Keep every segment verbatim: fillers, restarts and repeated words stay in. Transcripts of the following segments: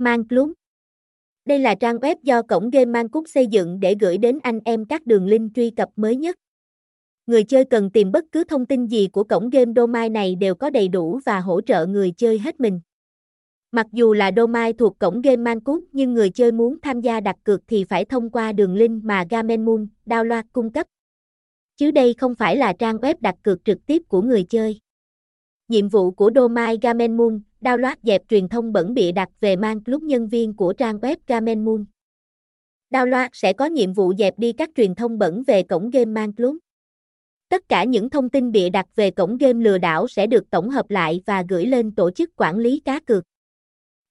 Man Club. Đây là trang web do cổng game Man Club xây dựng để gửi đến anh em các đường link truy cập mới nhất. Người chơi cần tìm bất cứ thông tin gì của cổng game domain này đều có đầy đủ và hỗ trợ người chơi hết mình. Mặc dù là domain thuộc cổng game Man Club nhưng người chơi muốn tham gia đặt cược thì phải thông qua đường link mà Game Moon Download cung cấp. Chứ đây không phải là trang web đặt cược trực tiếp của người chơi. Nhiệm vụ của domain Game Moon Download dẹp truyền thông bẩn bịa đặt về Man Club. Nhân viên của trang web Game Moon Download sẽ có nhiệm vụ dẹp đi các truyền thông bẩn về cổng game Man Club. Tất cả những thông tin bịa đặt về cổng game lừa đảo sẽ được tổng hợp lại và gửi lên tổ chức quản lý cá cược.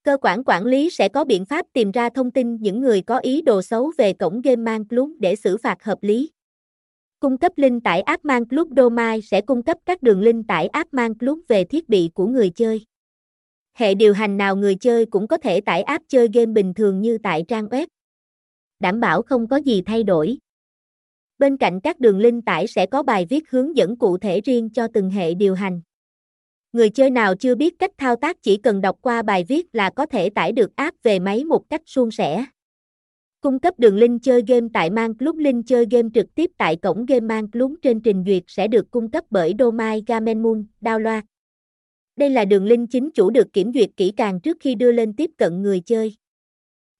Cơ quan quản lý sẽ có biện pháp tìm ra thông tin những người có ý đồ xấu về cổng game Man Club để xử phạt hợp lý. Cung cấp link tải app Man Club. Domain sẽ cung cấp các đường link tải app Man Club về thiết bị của người chơi. Hệ điều hành nào người chơi cũng có thể tải app chơi game bình thường như tại trang web. Đảm bảo không có gì thay đổi. Bên cạnh các đường link tải sẽ có bài viết hướng dẫn cụ thể riêng cho từng hệ điều hành. Người chơi nào chưa biết cách thao tác chỉ cần đọc qua bài viết là có thể tải được app về máy một cách suôn sẻ. Cung cấp đường link chơi game tại Man Club. Link chơi game trực tiếp tại cổng game Man Club trên trình duyệt sẽ được cung cấp bởi domain Game Moon Download. Đây là đường link chính chủ được kiểm duyệt kỹ càng trước khi đưa lên tiếp cận người chơi.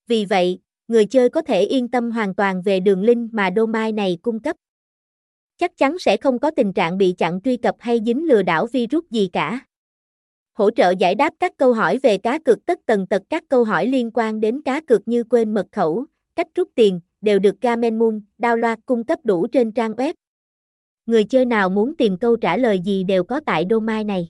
Vì vậy, người chơi có thể yên tâm hoàn toàn về đường link mà domain này cung cấp. Chắc chắn sẽ không có tình trạng bị chặn truy cập hay dính lừa đảo virus gì cả. Hỗ trợ giải đáp các câu hỏi về cá cược tất tần tật. Các câu hỏi liên quan đến cá cược như quên mật khẩu, cách rút tiền đều được Game Moon Download cung cấp đủ trên trang web. Người chơi nào muốn tìm câu trả lời gì đều có tại domain này.